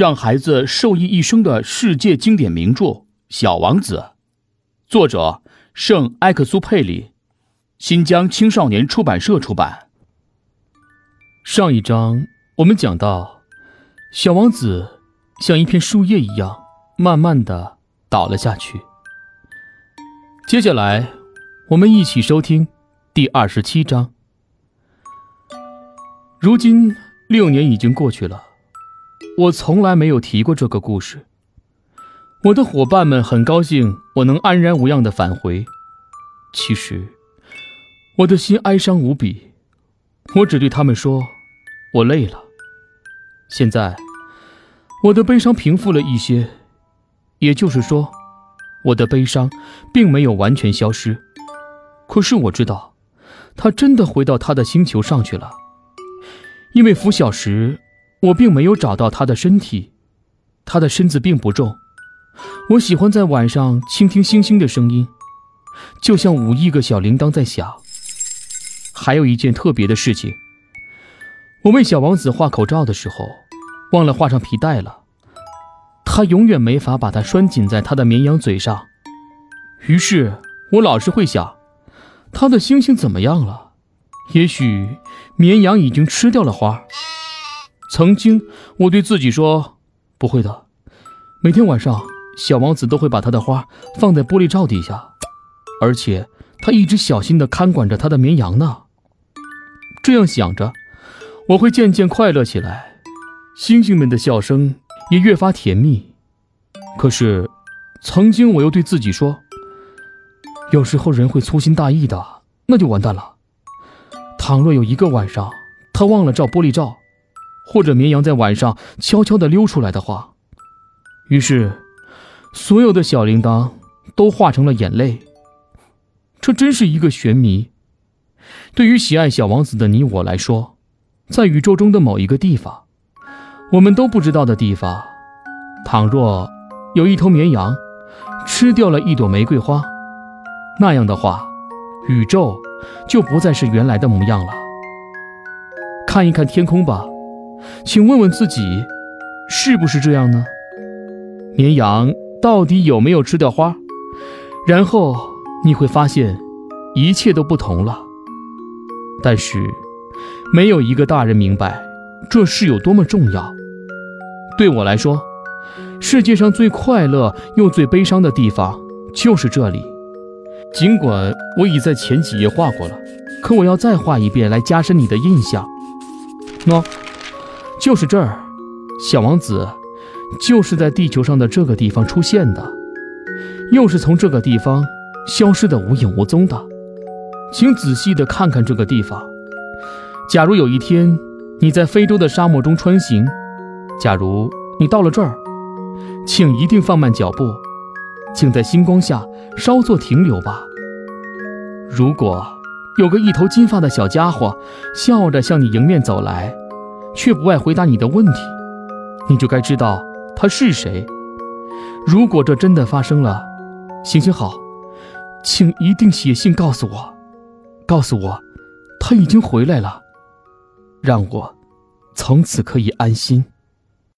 让孩子受益一生的世界经典名著《小王子》，作者圣埃克苏佩里，新疆青少年出版社出版。上一章我们讲到，小王子像一片树叶一样，慢慢地倒了下去。接下来，我们一起收听第27章。如今6年已经过去了，我从来没有提过这个故事。我的伙伴们很高兴我能安然无恙地返回。其实，我的心哀伤无比，我只对他们说，我累了。现在，我的悲伤平复了一些，也就是说，我的悲伤并没有完全消失。可是我知道，他真的回到他的星球上去了，因为拂晓时，我并没有找到他的身体。他的身子并不重，我喜欢在晚上倾听星星的声音，就像5亿个小铃铛在响。还有一件特别的事情，我为小王子画口罩的时候，忘了画上皮带了，他永远没法把它拴紧在他的绵羊嘴上。于是我老是会想，他的星星怎么样了？也许绵羊已经吃掉了花。曾经我对自己说，不会的，每天晚上小王子都会把他的花放在玻璃罩底下，而且他一直小心地看管着他的绵羊呢。这样想着，我会渐渐快乐起来，星星们的笑声也越发甜蜜。可是曾经我又对自己说，有时候人会粗心大意的，那就完蛋了。倘若有一个晚上他忘了罩玻璃罩，或者绵羊在晚上悄悄地溜出来的话，于是所有的小铃铛都化成了眼泪。这真是一个悬谜。对于喜爱小王子的你我来说，在宇宙中的某一个地方，我们都不知道的地方，倘若有一头绵羊吃掉了一朵玫瑰花，那样的话，宇宙就不再是原来的模样了。看一看天空吧，请问问自己，是不是这样呢？绵羊到底有没有吃掉花？然后你会发现，一切都不同了。但是，没有一个大人明白这事有多么重要。对我来说，世界上最快乐又最悲伤的地方就是这里。尽管我已在前几页画过了，可我要再画一遍来加深你的印象。喏，就是这儿，小王子就是在地球上的这个地方出现的，又是从这个地方消失得无影无踪的。请仔细地看看这个地方。假如有一天你在非洲的沙漠中穿行，假如你到了这儿，请一定放慢脚步，请在星光下稍作停留吧。如果有个一头金发的小家伙笑着向你迎面走来，却不爱回答你的问题，你就该知道他是谁。如果这真的发生了，行行好，请一定写信告诉我他已经回来了，让我从此可以安心。